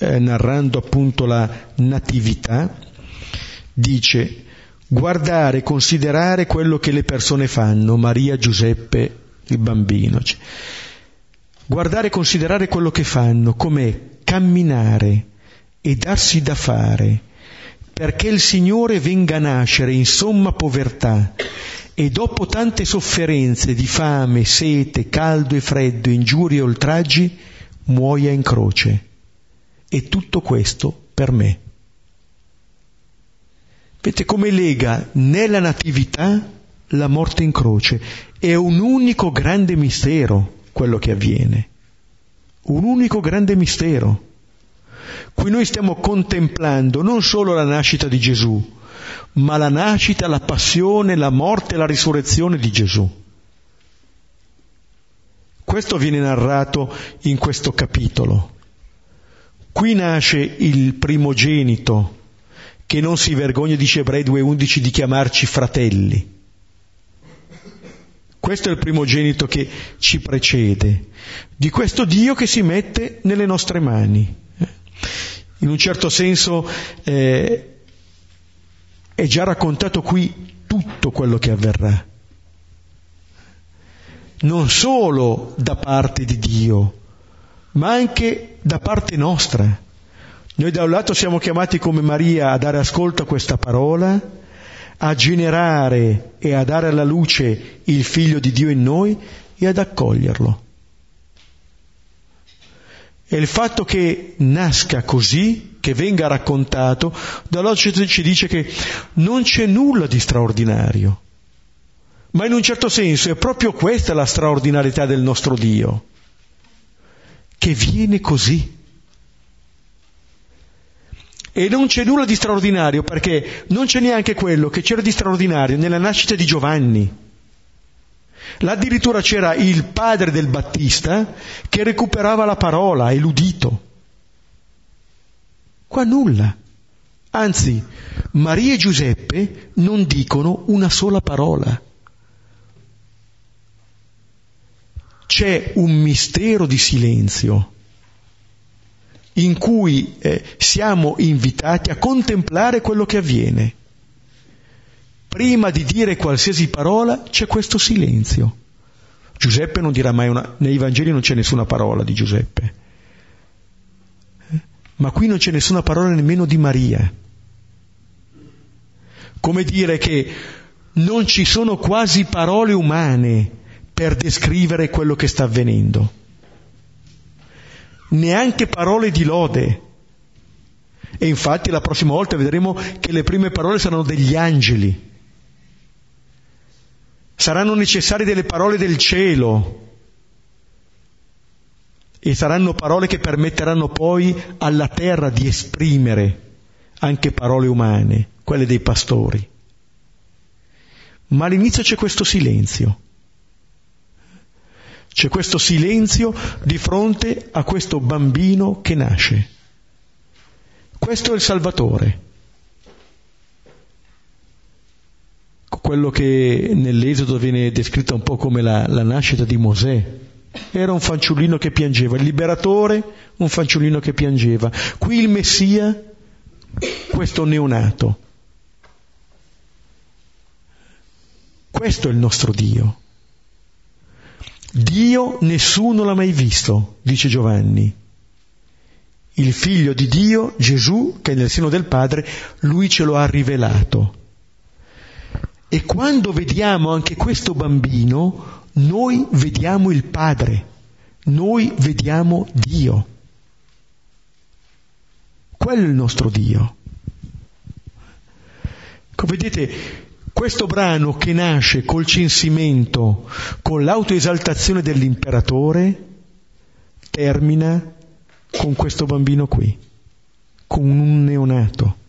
narrando appunto la Natività, dice: guardare, considerare quello che le persone fanno, Maria, Giuseppe, il bambino. Guardare e considerare quello che fanno, com'è camminare e darsi da fare, perché il Signore venga a nascere in somma povertà, e dopo tante sofferenze di fame, sete, caldo e freddo, ingiurie e oltraggi, muoia in croce. E tutto questo per me. Vedete come lega nella Natività la morte in croce. È un unico grande mistero quello che avviene, un unico grande mistero. Qui noi stiamo contemplando non solo la nascita di Gesù, ma la nascita, la passione, la morte e la risurrezione di Gesù. Questo viene narrato in questo capitolo. Qui nasce il primogenito, che non si vergogna, dice Ebrei 2,11, di chiamarci fratelli. Questo è il primogenito che ci precede, di questo Dio che si mette nelle nostre mani. In un certo senso è già raccontato qui tutto quello che avverrà, non solo da parte di Dio, ma anche da parte nostra. Noi da un lato siamo chiamati come Maria a dare ascolto a questa parola, a generare e a dare alla luce il Figlio di Dio in noi e ad accoglierlo. E il fatto che nasca così, che venga raccontato, da là ci dice che non c'è nulla di straordinario, ma in un certo senso è proprio questa la straordinarietà del nostro Dio, che viene così. E non c'è nulla di straordinario, perché non c'è neanche quello che c'era di straordinario nella nascita di Giovanni. Là addirittura c'era il padre del Battista che recuperava la parola e l'udito. Qua nulla. Anzi, Maria e Giuseppe non dicono una sola parola. C'è un mistero di silenzio in cui siamo invitati a contemplare quello che avviene. Prima di dire qualsiasi parola c'è questo silenzio. Giuseppe non dirà mai nei Vangeli non c'è nessuna parola di Giuseppe, ma qui non c'è nessuna parola nemmeno di Maria. Come dire che non ci sono quasi parole umane per descrivere quello che sta avvenendo. Neanche parole di lode. E infatti la prossima volta vedremo che le prime parole saranno degli angeli. Saranno necessarie delle parole del cielo, e saranno parole che permetteranno poi alla terra di esprimere anche parole umane, quelle dei pastori. Ma all'inizio c'è questo silenzio. C'è questo silenzio di fronte a questo bambino che nasce. Questo è il Salvatore. Quello che nell'Esodo viene descritto un po' come la nascita di Mosè. Era un fanciullino che piangeva, il liberatore, un fanciullino che piangeva. Qui il Messia, questo neonato. Questo è il nostro Dio. Dio nessuno l'ha mai visto, dice Giovanni. Il Figlio di Dio, Gesù, che è nel seno del Padre, Lui ce lo ha rivelato. E quando vediamo anche questo bambino, noi vediamo il Padre, noi vediamo Dio. Quello è il nostro Dio. Come vedete, questo brano che nasce col censimento, con l'autoesaltazione dell'imperatore, termina con questo bambino qui, con un neonato.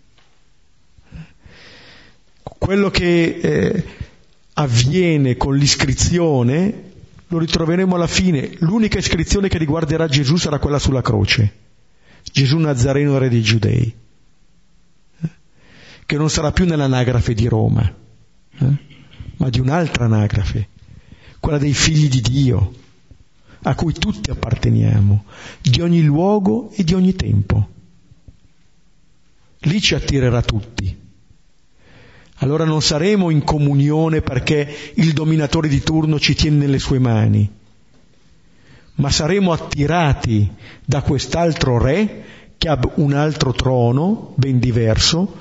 Quello che avviene con l'iscrizione lo ritroveremo alla fine. L'unica iscrizione che riguarderà Gesù sarà quella sulla croce. Gesù Nazareno, re dei Giudei, che non sarà più nell'anagrafe di Roma, ma di un'altra anagrafe, quella dei figli di Dio, a cui tutti apparteniamo, di ogni luogo e di ogni tempo. Lì ci attirerà tutti. Allora non saremo in comunione perché il dominatore di turno ci tiene nelle sue mani, ma saremo attirati da quest'altro re che ha un altro trono ben diverso,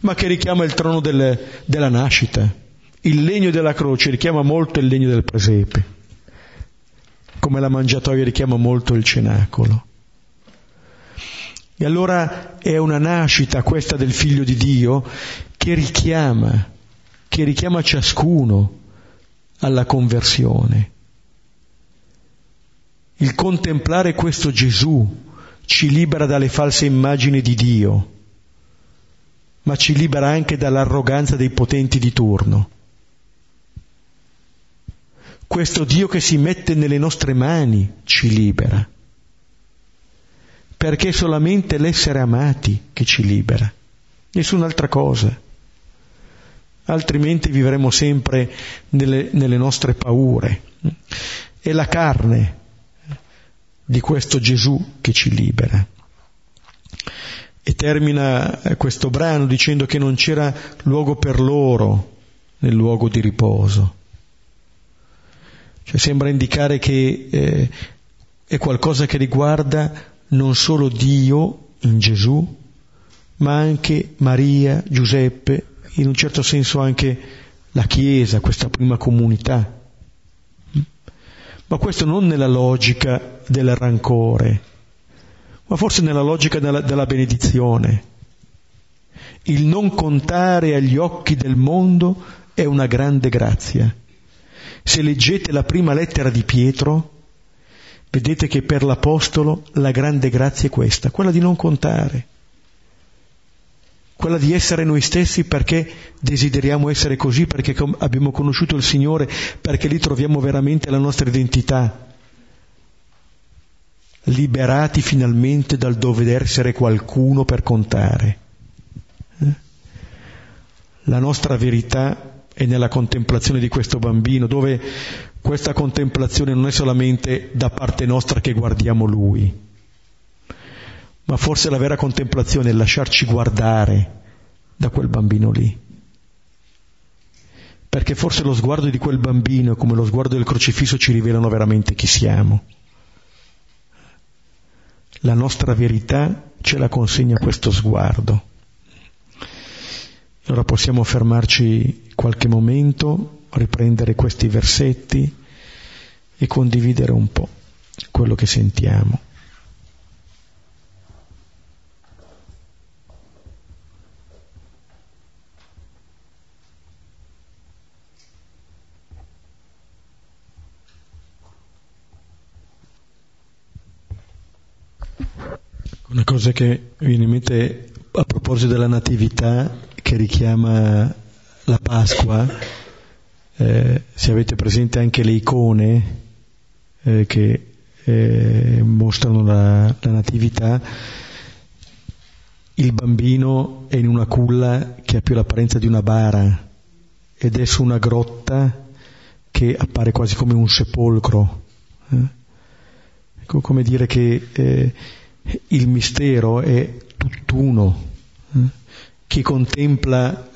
ma che richiama il trono della nascita. Il legno della croce richiama molto il legno del presepe, come la mangiatoia richiama molto il cenacolo. E allora è una nascita, questa del Figlio di Dio, che richiama ciascuno alla conversione. Il contemplare questo Gesù ci libera dalle false immagini di Dio, ma ci libera anche dall'arroganza dei potenti di turno. Questo Dio che si mette nelle nostre mani ci libera, perché è solamente l'essere amati che ci libera, nessun'altra cosa. altrimenti vivremo sempre nelle nostre paure. È la carne di questo Gesù che ci libera. E termina questo brano dicendo che non c'era luogo per loro nel luogo di riposo. Cioè sembra indicare che è qualcosa che riguarda non solo Dio in Gesù, ma anche Maria, Giuseppe, in un certo senso anche la Chiesa, questa prima comunità. Ma questo non nella logica del rancore, ma forse nella logica della benedizione. Il non contare agli occhi del mondo è una grande grazia. Se leggete la prima lettera di Pietro, vedete che per l'Apostolo la grande grazia è questa, quella di non contare, quella di essere noi stessi perché desideriamo essere così, perché abbiamo conosciuto il Signore, perché lì troviamo veramente la nostra identità, liberati finalmente dal dover essere qualcuno per contare. La nostra verità è nella contemplazione di questo bambino, dove questa contemplazione non è solamente da parte nostra che guardiamo Lui, ma forse la vera contemplazione è lasciarci guardare da quel bambino lì. Perché forse lo sguardo di quel bambino, come lo sguardo del crocifisso, ci rivelano veramente chi siamo. La nostra verità ce la consegna questo sguardo. Allora possiamo fermarci qualche momento, riprendere questi versetti e condividere un po' quello che sentiamo. Una cosa che viene in mente a proposito della Natività, che richiama la Pasqua, se avete presente anche le icone che mostrano la Natività, il bambino è in una culla che ha più l'apparenza di una bara ed è su una grotta che appare quasi come un sepolcro. Ecco, come dire che il mistero è tutt'uno. Chi contempla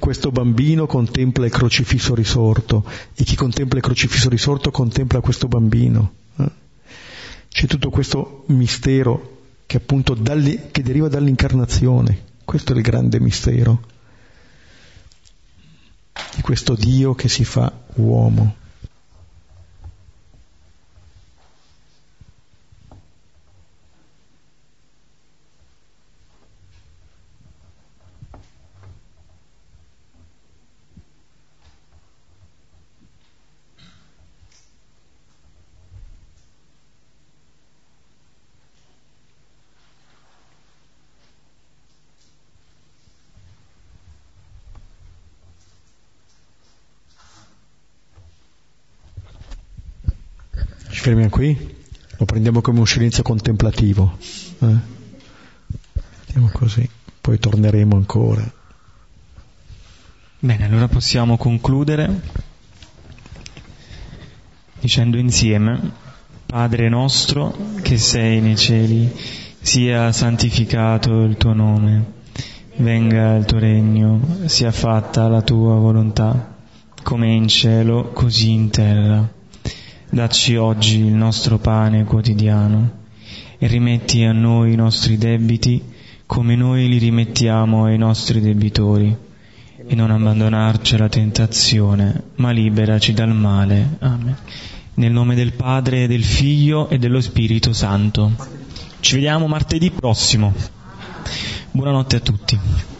questo bambino contempla il crocifisso risorto, e chi contempla il crocifisso risorto contempla questo bambino. C'è tutto questo mistero che appunto che deriva dall'incarnazione. Questo è il grande mistero di questo Dio che si fa uomo. Fermiamo qui, lo prendiamo come un silenzio contemplativo. Andiamo così, poi torneremo ancora. Bene, allora possiamo concludere dicendo insieme: Padre nostro che sei nei cieli, sia santificato il tuo nome, venga il tuo regno, sia fatta la tua volontà, come in cielo così in terra. Dacci oggi il nostro pane quotidiano, e rimetti a noi i nostri debiti come noi li rimettiamo ai nostri debitori, e non abbandonarci alla tentazione, ma liberaci dal male. Amen. Nel nome del Padre, del Figlio e dello Spirito Santo. Ci vediamo martedì prossimo. Buonanotte a tutti.